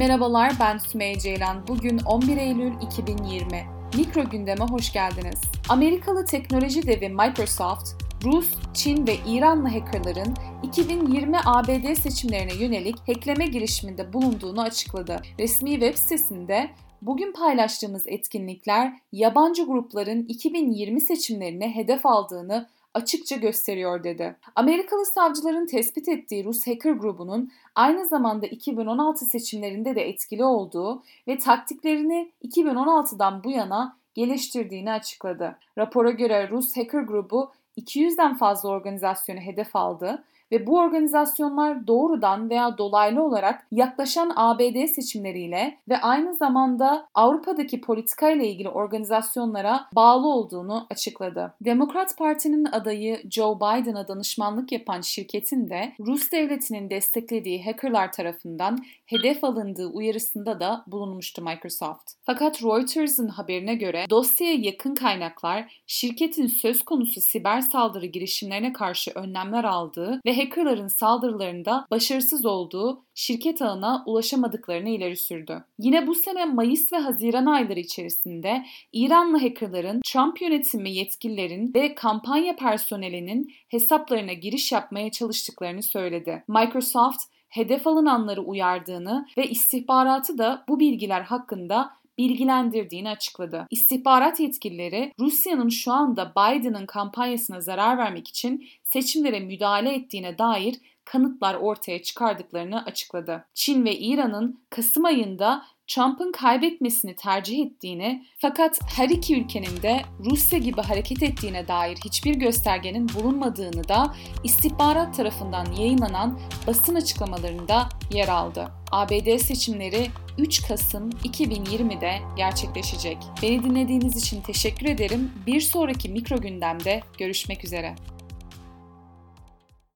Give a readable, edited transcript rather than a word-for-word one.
Merhabalar, ben Sümey Ceylan. Bugün 11 Eylül 2020. Mikro gündeme hoş geldiniz. Amerikalı teknoloji devi Microsoft, Rus, Çin ve İranlı hackerların 2020 ABD seçimlerine yönelik hackleme girişiminde bulunduğunu açıkladı. Resmi web sitesinde bugün paylaştığımız etkinlikler yabancı grupların 2020 seçimlerine hedef aldığını açıkça gösteriyor dedi. Amerikalı savcıların tespit ettiği Rus hacker grubunun aynı zamanda 2016 seçimlerinde de etkili olduğu ve taktiklerini 2016'dan bu yana geliştirdiğini açıkladı. Rapora göre Rus hacker grubu 200'den fazla organizasyonu hedef aldı ve bu organizasyonlar doğrudan veya dolaylı olarak yaklaşan ABD seçimleriyle ve aynı zamanda Avrupa'daki politikayla ilgili organizasyonlara bağlı olduğunu açıkladı. Demokrat Parti'nin adayı Joe Biden'a danışmanlık yapan şirketin de Rus devletinin desteklediği hackerlar tarafından hedef alındığı uyarısında da bulunmuştu Microsoft. Fakat Reuters'ın haberine göre dosyaya yakın kaynaklar şirketin söz konusu siber saldırı girişimlerine karşı önlemler aldığı ve hackerların saldırılarında başarısız olduğu, şirket ağına ulaşamadıklarını ileri sürdü. Yine bu sene Mayıs ve Haziran ayları içerisinde İranlı hackerların, Trump yönetimi yetkililerin ve kampanya personelinin hesaplarına giriş yapmaya çalıştıklarını söyledi. Microsoft, hedef alınanları uyardığını ve istihbaratı da bu bilgiler hakkında bilgilendirdiğini açıkladı. İstihbarat yetkilileri Rusya'nın şu anda Biden'ın kampanyasına zarar vermek için seçimlere müdahale ettiğine dair kanıtlar ortaya çıkardıklarını açıkladı. Çin ve İran'ın Kasım ayında Trump'ın kaybetmesini tercih ettiğini fakat her iki ülkenin de Rusya gibi hareket ettiğine dair hiçbir göstergenin bulunmadığını da istihbarat tarafından yayınlanan basın açıklamalarında yer aldı. ABD seçimleri 3 Kasım 2020'de gerçekleşecek. Beni dinlediğiniz için teşekkür ederim. Bir sonraki mikro gündemde görüşmek üzere.